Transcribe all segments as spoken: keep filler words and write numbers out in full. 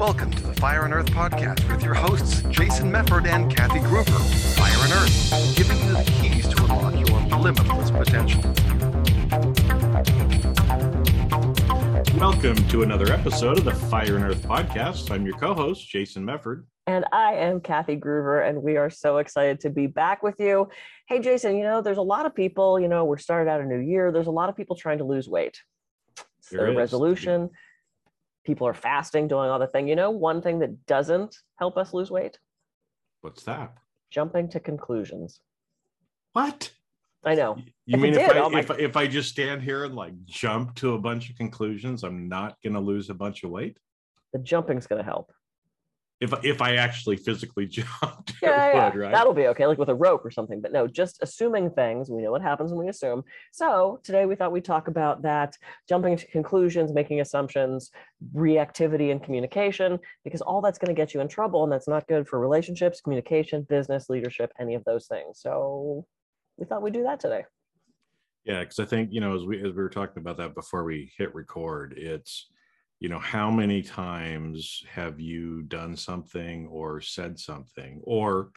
Welcome to the Fire and Earth Podcast with your hosts, Jason Mefford and Kathy Groover. Fire and Earth, giving you the keys to unlock your limitless potential. Welcome to another episode of the Fire and Earth Podcast. I'm your co-host, Jason Mefford. And I am Kathy Groover, and we are so excited to be back with you. Hey, Jason, you know, there's a lot of people, you know, we're started out a new year. There's a lot of people trying to lose weight. It's their resolution. People are fasting, doing all the thing. You know, one thing that doesn't help us lose weight? What's that? Jumping to conclusions. What? I know. You if mean did, if, I, oh my... if, if I just stand here and like jump to a bunch of conclusions, I'm not going to lose a bunch of weight? The jumping's going to help. If if I actually physically jumped, yeah, it yeah. would, right? That'll be okay, like with a rope or something. But no, just assuming things. We know what happens when we assume. So today we thought we'd talk about that, jumping to conclusions, making assumptions, reactivity and communication, because all that's going to get you in trouble, and that's not good for relationships, communication, business, leadership, any of those things. So we thought we'd do that today. Yeah, because I think, you know, as we as we were talking about that before we hit record, it's, you know, how many times have you done something or said something, or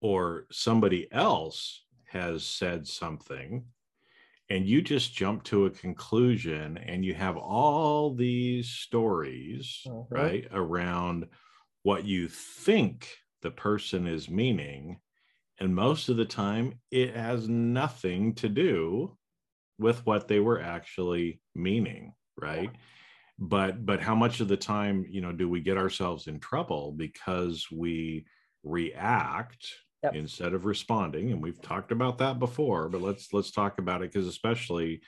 or somebody else has said something, and you just jump to a conclusion, and you have all these stories, mm-hmm. right, around what you think the person is meaning, and most of the time it has nothing to do with what they were actually meaning, right? Yeah. But but how much of the time, you know, do we get ourselves in trouble because we react yep. instead of responding? And we've talked about that before, but let's let's talk about it, because especially,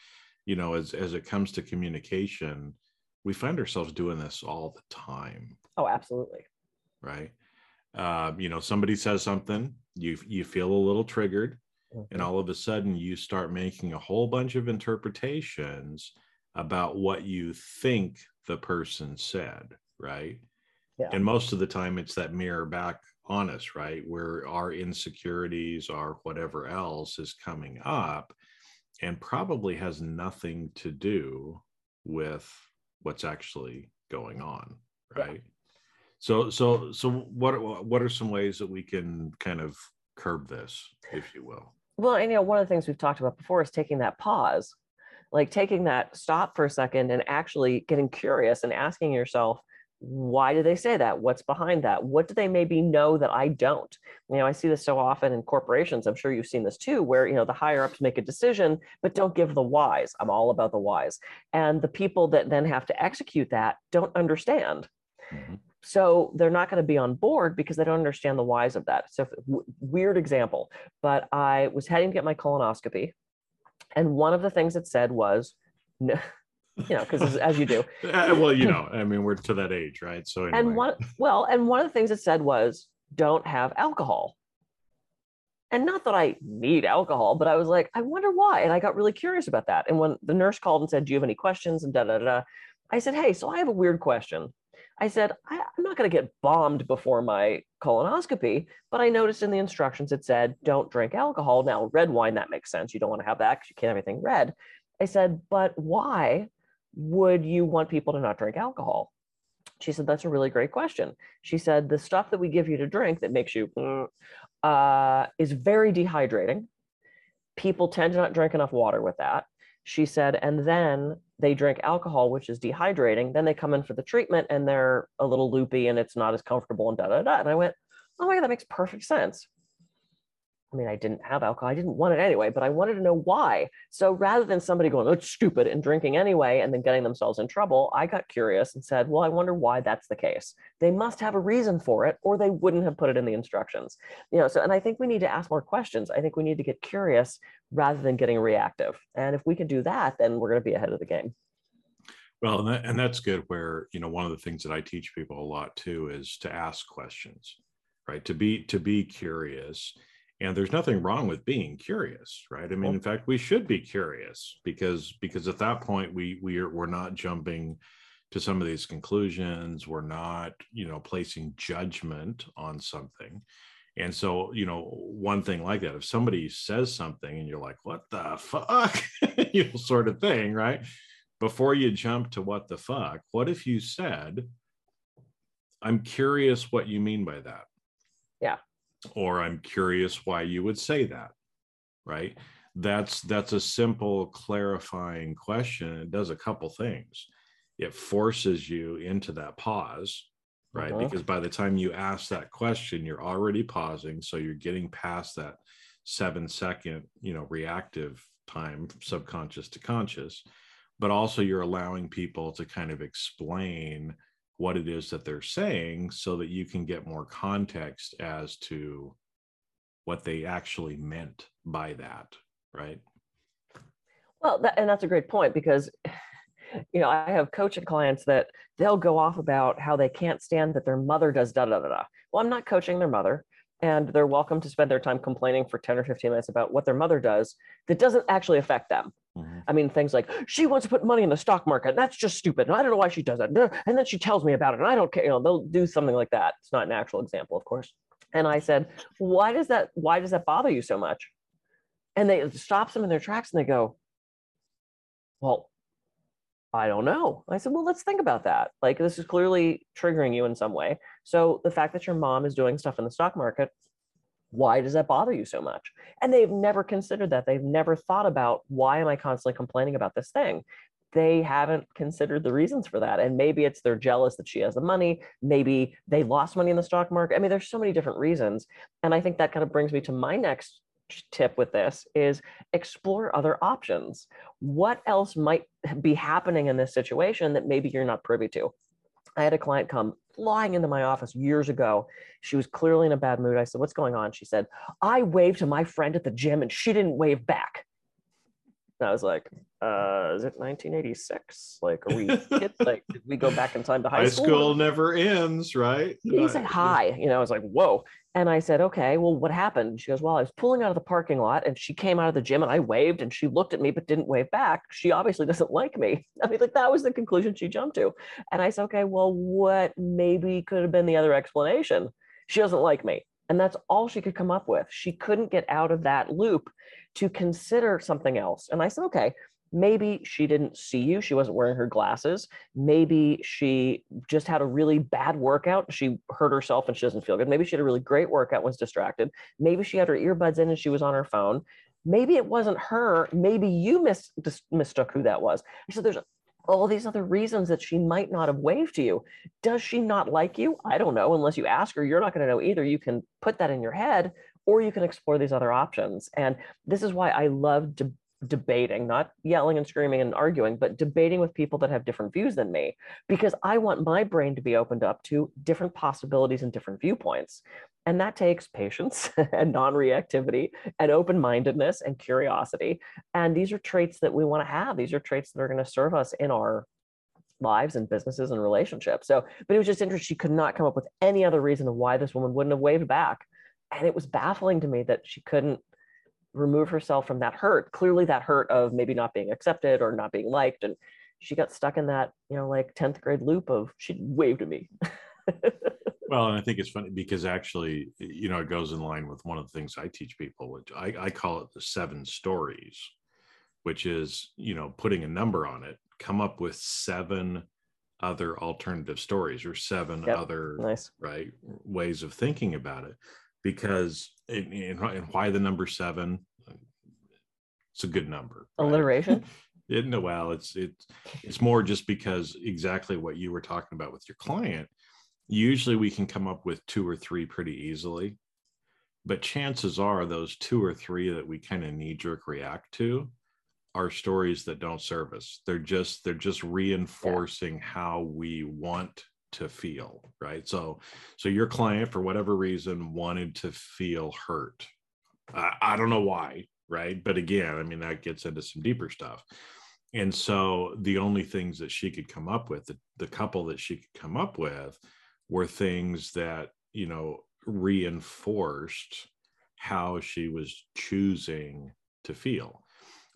you know, as as it comes to communication, we find ourselves doing this all the time. Oh, absolutely. Right. Uh, you know, somebody says something, you you feel a little triggered, mm-hmm. and all of a sudden you start making a whole bunch of interpretations about what you think the person said, right? Yeah. And most of the time it's that mirror back on us, right? Where our insecurities or whatever else is coming up, and probably has nothing to do with what's actually going on, right? Yeah. So, so, so what, what are some ways that we can kind of curb this, if you will? Well, and you know, one of the things we've talked about before is taking that pause. Like taking that stop for a second and actually getting curious and asking yourself, why did they say that? What's behind that? What do they maybe know that I don't? You know, I see this so often in corporations. I'm sure you've seen this too, where, you know, the higher ups make a decision, but don't give the whys. I'm all about the whys. And the people that then have to execute that don't understand. Mm-hmm. So they're not going to be on board because they don't understand the whys of that. So w- weird example, but I was heading to get my colonoscopy. And one of the things it said was, no, you know, because as you do. Well, you know, I mean, we're to that age, right? So anyway. And one, well, and one of the things it said was, don't have alcohol. And not that I need alcohol, but I was like, I wonder why. And I got really curious about that. And when the nurse called and said, do you have any questions? And da, da, da, da. I said, hey, so I have a weird question. I said, I, I'm not going to get bombed before my colonoscopy, but I noticed in the instructions it said, don't drink alcohol. Now, red wine, that makes sense. You don't want to have that because you can't have anything red. I said, but why would you want people to not drink alcohol? She said, that's a really great question. She said, the stuff that we give you to drink that makes you uh, is very dehydrating. People tend to not drink enough water with that. She said, and then they drink alcohol, which is dehydrating. Then they come in for the treatment and they're a little loopy and it's not as comfortable and da, da, da. And I went, oh my God, that makes perfect sense. I mean, I didn't have alcohol. I didn't want it anyway, but I wanted to know why. So rather than somebody going, oh, it's stupid and drinking anyway, and then getting themselves in trouble, I got curious and said, well, I wonder why that's the case. They must have a reason for it, or they wouldn't have put it in the instructions. You know, so, and I think we need to ask more questions. I think we need to get curious rather than getting reactive. And if we can do that, then we're going to be ahead of the game. Well, and, that, and that's good where, you know, one of the things that I teach people a lot too, is to ask questions, right? To be, to be curious. And there's nothing wrong with being curious, right? I mean, in fact, we should be curious, because because at that point we we are we're not jumping to some of these conclusions. We're not, you know, placing judgment on something. And so, you know, one thing like that, if somebody says something and you're like, what the fuck, you know, sort of thing, right? Before you jump to what the fuck, what if you said, I'm curious what you mean by that. Yeah. Or I'm curious why you would say that, right? That's, that's a simple clarifying question. It does a couple things. It forces you into that pause, right? Uh-huh. Because by the time you ask that question, you're already pausing. So you're getting past that seven second, you know, reactive time, subconscious to conscious, but also you're allowing people to kind of explain what it is that they're saying so that you can get more context as to what they actually meant by that, right? Well, that, and that's a great point, because, you know, I have coaching clients that they'll go off about how they can't stand that their mother does da da da da. Well, I'm not coaching their mother, and they're welcome to spend their time complaining for ten or fifteen minutes about what their mother does that doesn't actually affect them. Mm-hmm. I mean, things like, she wants to put money in the stock market, and that's just stupid, and I don't know why she does that, and then she tells me about it, and I don't care. You know, they'll do something like that. It's not an actual example, of course. And I said, why does that, why does that bother you so much? And they, it stops them in their tracks, and they go, well, I don't know. I said, well, let's think about that. Like, this is clearly triggering you in some way. So the fact that your mom is doing stuff in the stock market, why does that bother you so much? And they've never considered that. They've never thought about, why am I constantly complaining about this thing? They haven't considered the reasons for that. And maybe it's they're jealous that she has the money. Maybe they lost money in the stock market. I mean, there's so many different reasons. And I think that kind of brings me to my next tip with this, is explore other options. What else might be happening in this situation that maybe you're not privy to? I had a client come flying into my office years ago. She was clearly in a bad mood. I said, what's going on? She said, I waved to my friend at the gym and she didn't wave back. And I was like, uh, is it nineteen eighty-six? Like, are we kids? Like, did we go back in time to high, high school? High school never ends, right? He I, said, hi. You know, I was like, whoa. And I said, okay, well, what happened? She goes, well, I was pulling out of the parking lot and she came out of the gym and I waved and she looked at me, but didn't wave back. She obviously doesn't like me. I mean, like, that was the conclusion she jumped to. And I said, okay, well, what maybe could have been the other explanation? She doesn't like me. And that's all she could come up with. She couldn't get out of that loop to consider something else. And I said, okay, maybe she didn't see you. She wasn't wearing her glasses. Maybe she just had a really bad workout. She hurt herself and she doesn't feel good. Maybe she had a really great workout, was distracted. Maybe she had her earbuds in and she was on her phone. Maybe it wasn't her. Maybe you mis- mis- mistook who that was. I said, there's all these other reasons that she might not have waved to you. Does she not like you? I don't know. Unless you ask her, you're not going to know either. You can put that in your head, or you can explore these other options. And this is why I love de- debating, not yelling and screaming and arguing, but debating with people that have different views than me, because I want my brain to be opened up to different possibilities and different viewpoints. And that takes patience and non-reactivity and open-mindedness and curiosity. And these are traits that we want to have. These are traits that are going to serve us in our lives and businesses and relationships. So, but it was just interesting. She could not come up with any other reason of why this woman wouldn't have waved back. And it was baffling to me that she couldn't remove herself from that hurt. Clearly that hurt of maybe not being accepted or not being liked. And she got stuck in that, you know, like tenth grade loop of, she waved at me. Well, and I think it's funny because actually, you know, it goes in line with one of the things I teach people, which I, I call it the seven stories, which is, you know, putting a number on it, come up with seven other alternative stories or seven yep. other nice. right ways of thinking about it. Because, it, and why the number seven? It's a good number. Right? Alliteration? it, no, well, it's, it's, it's more just because exactly what you were talking about with your client. Usually we can come up with two or three pretty easily, but chances are those two or three that we kind of knee-jerk react to are stories that don't serve us. They're just, they're just reinforcing yeah. how we want to feel, right? So, so your client, for whatever reason, wanted to feel hurt. I, I don't know why, right? But again, I mean, that gets into some deeper stuff. And so the only things that she could come up with, the, the couple that she could come up with, were things that, you know, reinforced how she was choosing to feel.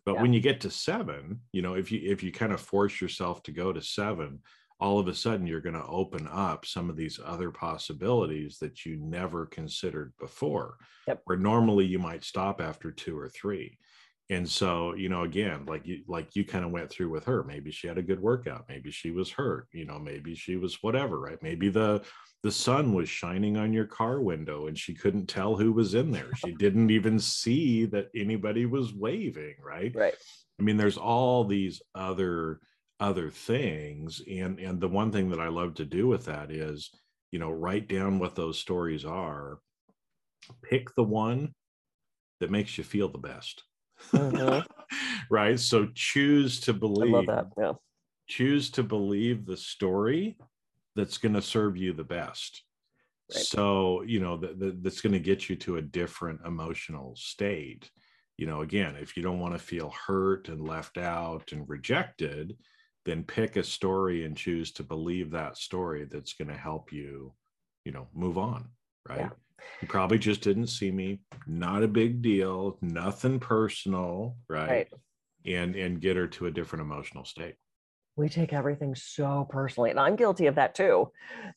But yeah. when you get to seven, you know, if you if you kind of force yourself to go to seven, all of a sudden you're going to open up some of these other possibilities that you never considered before, yep. where normally you might stop after two or three. And so, you know, again, like you, like you kind of went through with her, maybe she had a good workout, maybe she was hurt, you know, maybe she was whatever, right? Maybe the, the sun was shining on your car window and she couldn't tell who was in there. She didn't even see that anybody was waving, right? Right. I mean, there's all these other, other things. And, and the one thing that I love to do with that is, you know, write down what those stories are, pick the one that makes you feel the best. Mm-hmm. Right. So choose to believe, I love that. Yeah. Choose to believe the story that's going to serve you the best. Right. So, you know, th- th- that's going to get you to a different emotional state. You know, again, if you don't want to feel hurt and left out and rejected, then pick a story and choose to believe that story that's going to help you, you know, move on. Right. Yeah. You probably just didn't see me. Not a big deal. Nothing personal, right? right? And and get her to a different emotional state. We take everything so personally, and I'm guilty of that too.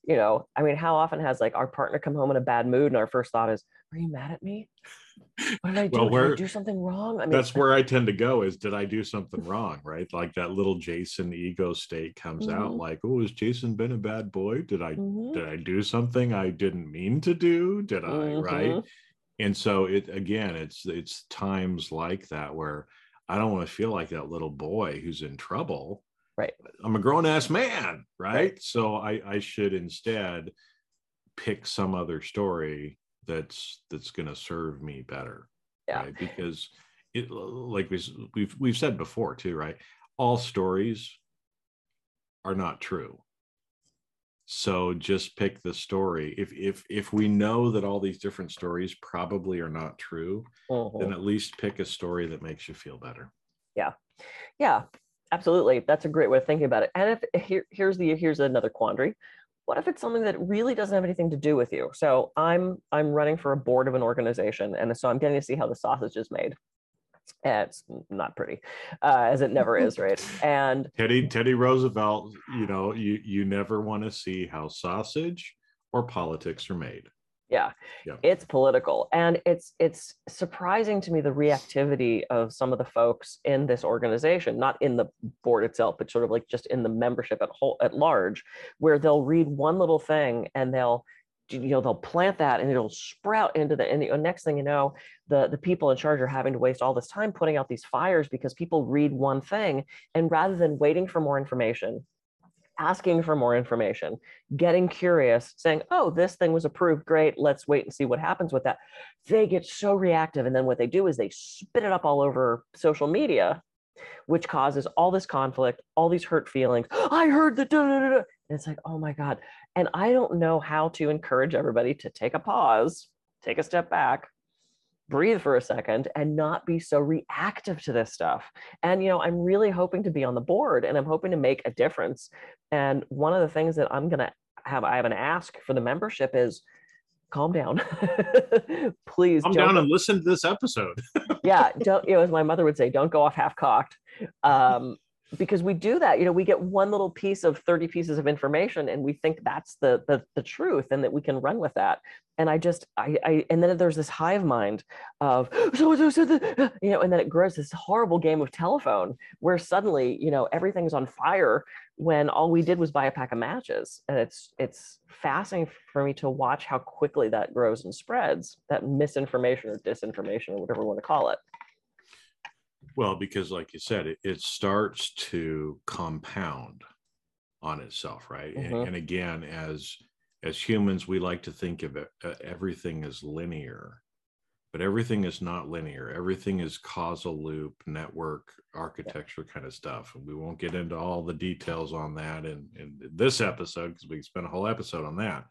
You know, I mean, how often has like our partner come home in a bad mood, and our first thought is, "Are you mad at me? What did I do? Well, where, did I do something wrong?" I mean, that's where I tend to go is, "Did I do something wrong?" Right? Like that little Jason ego state comes mm-hmm. out. Like, "Oh, has Jason been a bad boy? Did I mm-hmm. did I do something I didn't mean to do? Did I mm-hmm. right?" And so it again, it's it's times like that where I don't want to feel like that little boy who's in trouble. Right. I'm a grown ass man. Right. right. So I, I should instead pick some other story that's, that's going to serve me better. Yeah. Right? Because it, like we, we've, we've said before too, right. All stories are not true. So just pick the story. If, if, if we know that all these different stories probably are not true, mm-hmm. then at least pick a story that makes you feel better. Yeah. Yeah. Absolutely. That's a great way of thinking about it. And if here, here's the, here's another quandary. What if it's something that really doesn't have anything to do with you? So I'm, I'm running for a board of an organization. And so I'm getting to see how the sausage is made. And it's not pretty, uh, as it never is. Right. And Teddy, Teddy Roosevelt, you know, you, you never want to see how sausage or politics are made. Yeah. yeah, it's political. And it's it's surprising to me, the reactivity of some of the folks in this organization, not in the board itself, but sort of like just in the membership at whole, at large, where they'll read one little thing and they'll, you know, they'll plant that and it'll sprout into the, and the next thing you know, the, the people in charge are having to waste all this time putting out these fires because people read one thing. And rather than waiting for more information, asking for more information, getting curious, saying, oh, this thing was approved. Great. Let's wait and see what happens with that. They get so reactive. And then what they do is they spit it up all over social media, which causes all this conflict, all these hurt feelings. I heard the da, da, da, da. And it's like, oh my God. And I don't know how to encourage everybody to take a pause, take a step back, breathe for a second, and not be so reactive to this stuff. And, you know, I'm really hoping to be on the board and I'm hoping to make a difference. And one of the things that I'm going to have, I have an ask for the membership is calm down, please. Calm down and listen to this episode. Yeah. Don't, you know, as my mother would say, don't go off half cocked. Um, because we do that, you know, we get one little piece of thirty pieces of information and we think that's the, the, the truth and that we can run with that. And I just, I, I, and then there's this hive mind of, so, so, so, the, you know, and then it grows this horrible game of telephone where suddenly, you know, everything's on fire when all we did was buy a pack of matches. And it's, it's fascinating for me to watch how quickly that grows and spreads, that misinformation or disinformation or whatever we want to call it. Well, because like you said, it, it starts to compound on itself, right? Mm-hmm. And, and again, as as humans, we like to think of it, uh, everything as linear, but everything is not linear. Everything is causal loop, network, architecture yeah. kind of stuff. And we won't get into all the details on that in, in this episode because we spent a whole episode on that.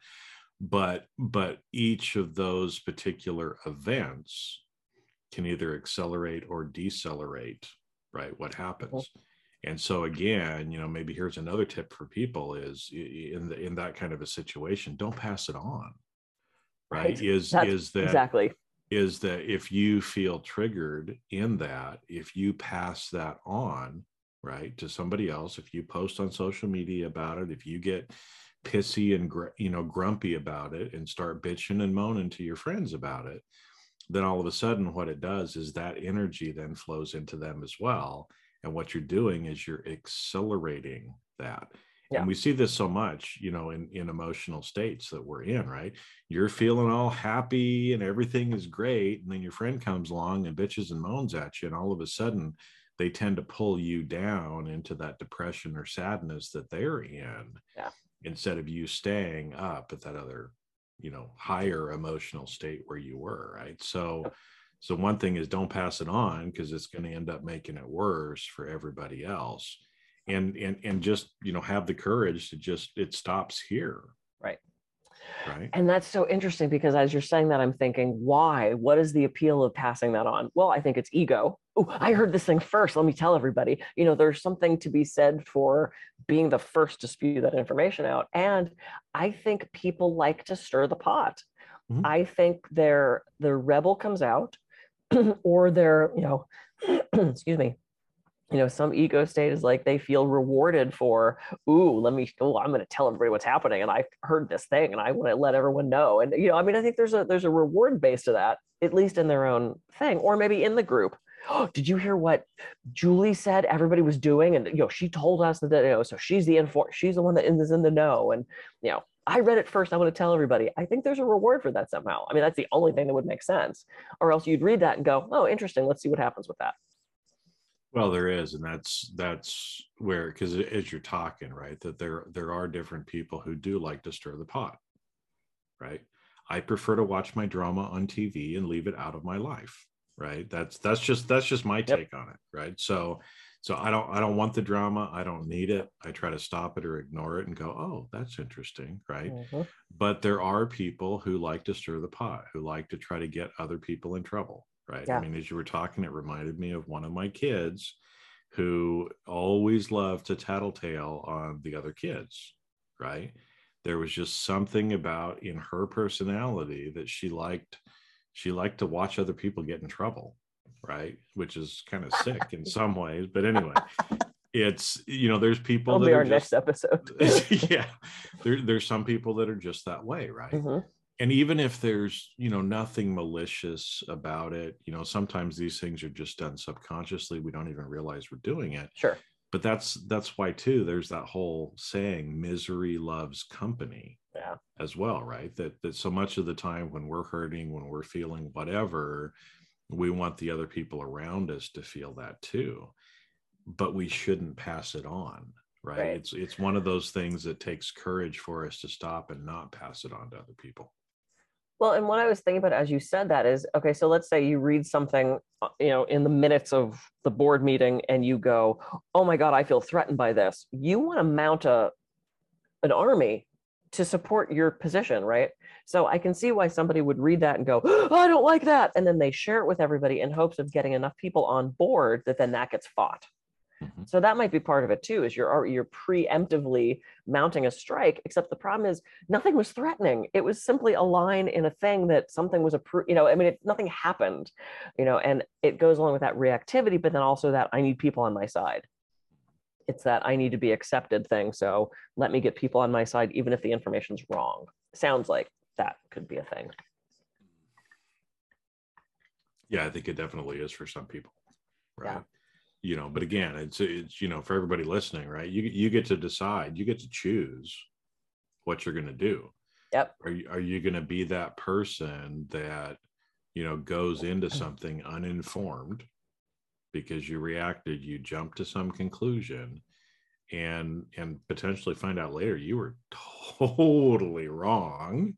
But but each of those particular events can either accelerate or decelerate, right? What happens? And so again, you know, maybe here's another tip for people is in the, in that kind of a situation, don't pass it on, right? right. Is That's is that exactly is that if you feel triggered in that, if you pass that on, right, to somebody else, if you post on social media about it, if you get pissy and gr- you know grumpy about it and start bitching and moaning to your friends about it. then all of a sudden what it does is that energy then flows into them as well. And what you're doing is you're accelerating that. Yeah. And we see this so much, you know, in, in emotional states that we're in, right? You're feeling all happy and everything is great. And then your friend comes along and bitches and moans at you. And all of a sudden they tend to pull you down into that depression or sadness that they're in, yeah, instead of you staying up at that other, you know, higher emotional state where you were, right? So, so one thing is don't pass it on, because it's going to end up making it worse for everybody else. And, and, and just, you know, have the courage to just, it stops here. Right. Right. And that's so interesting, because as you're saying that, I'm thinking, why? What is the appeal of passing that on? Well, I think it's ego. Oh, I heard this thing first. Let me tell everybody. You know, there's something to be said for being the first to spew that information out. And I think people like to stir the pot. Mm-hmm. I think their, their rebel comes out or their, you know, excuse me, you know, some ego state is like, they feel rewarded for, ooh, let me, oh, I'm going to tell everybody what's happening. And I heard this thing and I want to let everyone know. And, you know, I mean, I think there's a, there's a reward base to that, at least in their own thing, or maybe in the group. Oh, did you hear what Julie said everybody was doing? And, you know, she told us that, you know, so she's the info, she's the one that is in the know. And, you know, I read it first. I want to tell everybody. I think there's a reward for that somehow. I mean, that's the only thing that would make sense, or else you'd read that and go, oh, interesting. Let's see what happens with that. Well, there is. And that's, that's where, because as you're talking, right, that there, there are different people who do like to stir the pot, right? I prefer to watch my drama on T V and leave it out of my life. Right. That's, that's just, that's just my take yep. on it. Right. So, so I don't, I don't want the drama. I don't need it. I try to stop it or ignore it and go, oh, that's interesting. Right. Mm-hmm. But there are people who like to stir the pot, who like to try to get other people in trouble. Right. Yeah. I mean, as you were talking, it reminded me of one of my kids who always loved to tattletale on the other kids. Right. There was just something about in her personality that she liked. She liked to watch other people get in trouble, right? Which is kind of sick in some ways, but anyway, it's, you know, there's people That'll that be our just, next episode. yeah. There, there's some people that are just that way, right? Mm-hmm. And even if there's, you know, nothing malicious about it, you know, sometimes these things are just done subconsciously. We don't even realize we're doing it. Sure. But that's, that's why too, there's that whole saying, misery loves company. Yeah. As well, right? That that so much of the time when we're hurting, when we're feeling whatever, we want the other people around us to feel that too. But we shouldn't pass it on, right? right? It's it's one of those things that takes courage for us to stop and not pass it on to other people. Well, and what I was thinking about as you said that is, okay, so let's say you read something, you know, in the minutes of the board meeting and you go, oh my God, I feel threatened by this. You want to mount a an army to support your position, right? So I can see why somebody would read that and go, oh, I don't like that. And then they share it with everybody in hopes of getting enough people on board that then that gets fought. Mm-hmm. So that might be part of it too, is you're, you're preemptively mounting a strike, except the problem is nothing was threatening. It was simply a line in a thing that something was approved, you know, I mean, it, nothing happened, you know, and it goes along with that reactivity, but then also that I need people on my side. It's that I need to be accepted thing. So let me get people on my side, even if the information's wrong. Sounds like that could be a thing. Yeah, I think it definitely is for some people, right? Yeah. You know, but again, it's, it's, you know, for everybody listening, right? You, you get to decide, you get to choose what you're going to do. Yep. Are you, are you going to be that person that, you know, goes into something uninformed? Because you reacted, you jumped to some conclusion and and potentially find out later you were totally wrong?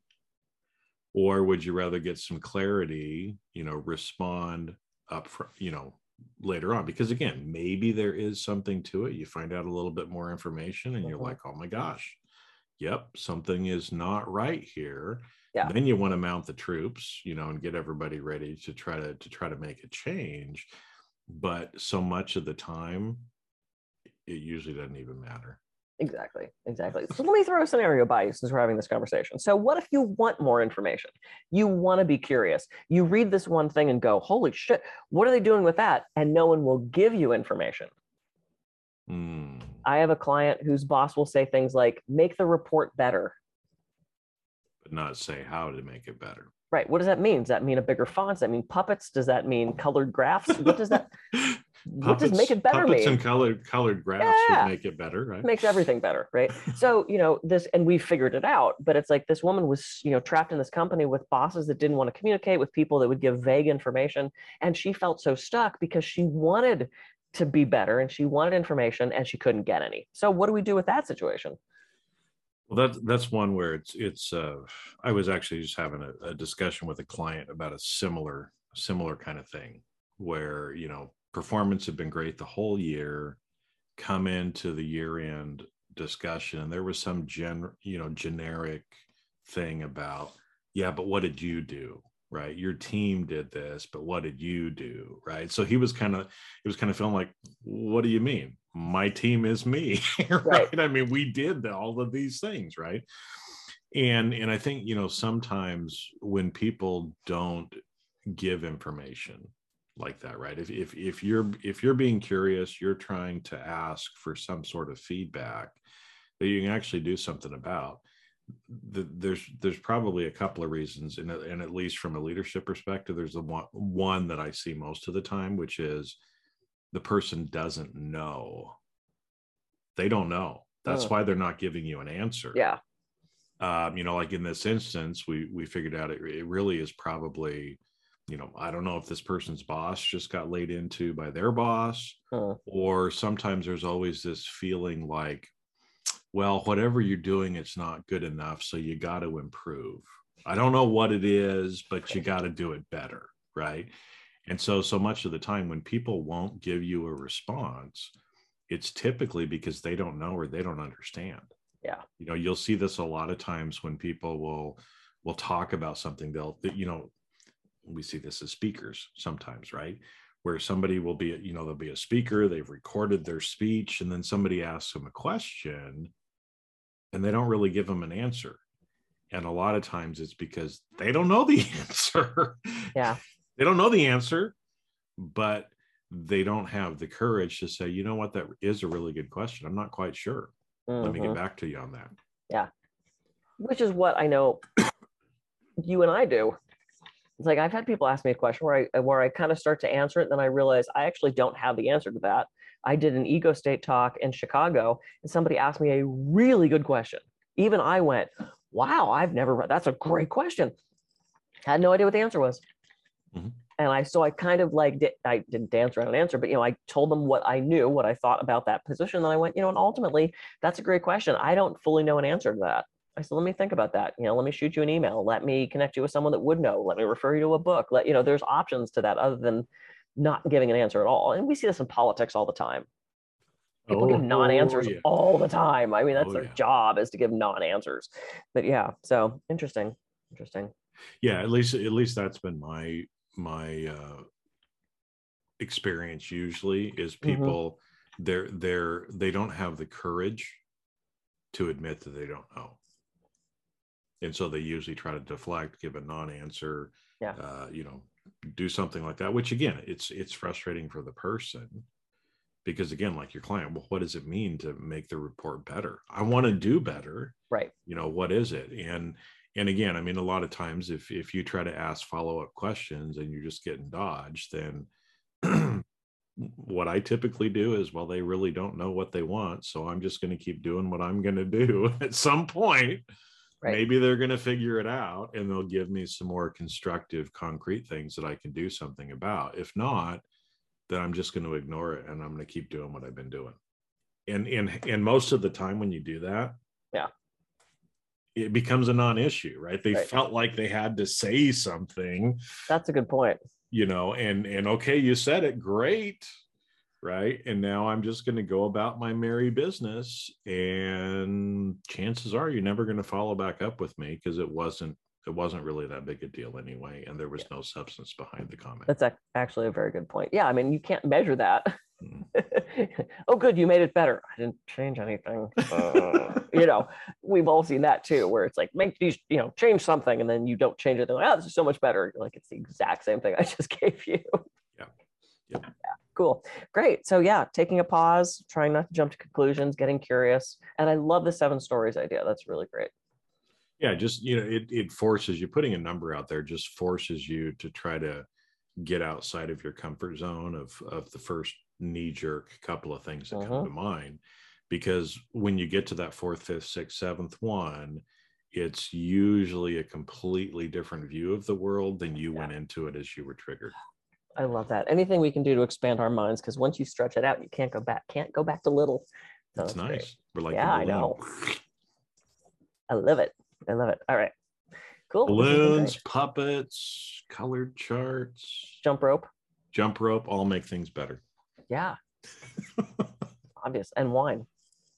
Or would you rather get some clarity, you know, respond up front, you know, later on? Because again, maybe there is something to it. You find out a little bit more information and you're mm-hmm. like, oh my gosh, yep, something is not right here. Yeah. Then you want to mount the troops, you know, and get everybody ready to try to, to try to make a change. But so much of the time, it usually doesn't even matter. Exactly, exactly. So let me throw a scenario by you since we're having this conversation. So what if you want more information? You want to be curious. You read this one thing and go, holy shit, what are they doing with that? And no one will give you information. Mm. I have a client whose boss will say things like, make the report better. But not say how to make it better. Right. What does that mean? Does that mean a bigger font? Does that mean puppets? Does that mean colored graphs? What does that puppets, what does make it better puppets mean? And colored colored graphs yeah. would make it better, right? Makes everything better, right? So, you know, this, and we figured it out, but it's like this woman was, you know, trapped in this company with bosses that didn't want to communicate, with people that would give vague information. And she felt so stuck because she wanted to be better and she wanted information and she couldn't get any. So what do we do with that situation? Well, that's, that's one where it's, it's, uh, I was actually just having a, a discussion with a client about a similar, similar kind of thing where, you know, performance had been great the whole year, come into the year end discussion. And there was some gen, you know, generic thing about, yeah, but what did you do? Right. Your team did this, but what did you do? Right. So he was kind of, it was kind of feeling like, what do you mean? My team is me, right? right? I mean, we did all of these things, right? And and I think, you know, sometimes when people don't give information like that, right? If if if you're if you're being curious, you're trying to ask for some sort of feedback that you can actually do something about. The, there's there's probably a couple of reasons, and and at least from a leadership perspective, there's the one one that I see most of the time, which is the person doesn't know. They don't know. That's oh. why they're not giving you an answer. Yeah. Um, you know, like in this instance, we we figured out it, it really is probably, you know, I don't know if this person's boss just got laid into by their boss, oh. or sometimes there's always this feeling like, well, whatever you're doing, it's not good enough, so you got to improve. I don't know what it is, but you got to do it better, right? And so, so much of the time when people won't give you a response, it's typically because they don't know or they don't understand. Yeah. You know, you'll see this a lot of times when people will, will talk about something they'll, you know, we see this as speakers sometimes, right? Where somebody will be, you know, there'll be a speaker, they've recorded their speech, and then somebody asks them a question and they don't really give them an answer. And a lot of times it's because they don't know the answer. Yeah. They don't know the answer, but they don't have the courage to say, you know what, that is a really good question. I'm not quite sure. Mm-hmm. Let me get back to you on that. Yeah. Which is what I know you and I do. It's like I've had people ask me a question where I where I kind of start to answer it, and then I realize I actually don't have the answer to that. I did an ego state talk in Chicago, and somebody asked me a really good question. Even I went, wow, I've never, that's a great question. I had no idea what the answer was. Mm-hmm. And I, so I kind of like, did, I didn't dance around an answer, but, you know, I told them what I knew, what I thought about that position. And I went, you know, and ultimately that's a great question. I don't fully know an answer to that. I said, let me think about that. You know, let me shoot you an email. Let me connect you with someone that would know. Let me refer you to a book. Let, you know, there's options to that other than not giving an answer at all. And we see this in politics all the time. People oh, give non-answers oh, yeah. all the time. I mean, that's oh, their yeah. job is to give non-answers, but yeah. So interesting, interesting. Yeah, at least at least that's been my my uh, experience. Usually, is people mm-hmm. they're they're they don't have the courage to admit that they don't know, and so they usually try to deflect, give a non-answer, yeah. uh, you know, do something like that. Which again, it's it's frustrating for the person because again, like your client, well, what does it mean to make the report better? I want to do better, right? You know, what is it? And And again, I mean, a lot of times if if you try to ask follow-up questions and you're just getting dodged, then what I typically do is, well, they really don't know what they want. So I'm just going to keep doing what I'm going to do. At some point, right. maybe they're going to figure it out and they'll give me some more constructive, concrete things that I can do something about. If not, then I'm just going to ignore it and I'm going to keep doing what I've been doing. And, and, and most of the time when you do that, yeah. it becomes a non-issue, right? They right. felt like they had to say something. That's a good point. You know, and, and okay, you said it, great. Right. And now I'm just going to go about my merry business, and chances are you're never going to follow back up with me because it wasn't, it wasn't really that big a deal anyway. And there was yeah. no substance behind the comment. That's a, actually a very good point. Yeah. I mean, you can't measure that. Oh, good. You made it better. I didn't change anything. Uh, you know, we've all seen that too, where it's like, make these, you know, change something. And then you don't change it. They're like, oh, this is so much better. You're like, it's the exact same thing I just gave you. Yeah. Yeah. yeah. Cool. Great. So yeah, taking a pause, trying not to jump to conclusions, getting curious. And I love the seven stories idea. That's really great. Yeah, just, you know, it it forces you, putting a number out there just forces you to try to get outside of your comfort zone of of the first knee-jerk couple of things that uh-huh. come to mind. Because when you get to that fourth, fifth, sixth, seventh one, it's usually a completely different view of the world than you yeah. went into it as you were triggered. I love that. Anything we can do to expand our minds, because once you stretch it out, you can't go back, can't go back to little. So that's nice. Great. We're like, yeah, I know. I love it. I love it. All right. Cool. Balloons, puppets, colored charts. Jump rope. Jump rope all make things better. Yeah. Obvious. And wine.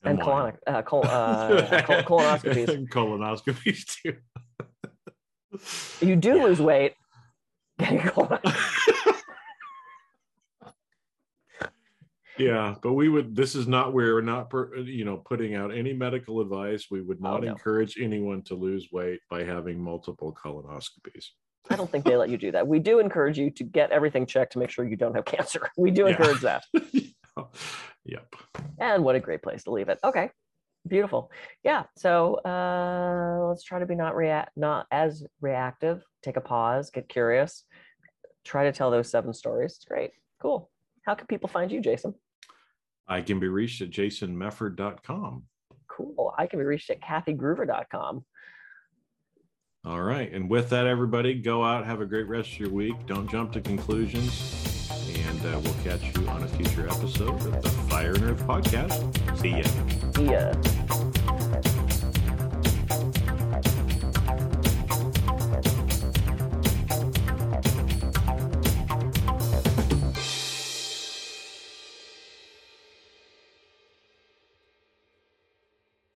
And, and colon, uh, col, uh, col, colonoscopies. And colonoscopies too. You do yeah. lose weight. Yeah, but we would, this is not, we're not, you know, putting out any medical advice. We would not oh, no. encourage anyone to lose weight by having multiple colonoscopies. I don't think they let you do that. We do encourage you to get everything checked to make sure you don't have cancer. We do yeah. encourage that. Yeah. Yep. And what a great place to leave it. Okay. Beautiful. Yeah. So uh, let's try to be not react, not as reactive. Take a pause, get curious, try to tell those seven stories. It's great. Cool. How can people find you, Jason? I can be reached at jason mefford dot com. Cool. I can be reached at kathy groover dot com. All right. And with that, everybody, go out, have a great rest of your week. Don't jump to conclusions. And uh, we'll catch you on a future episode of the Fire and Earth Podcast. See ya. See ya.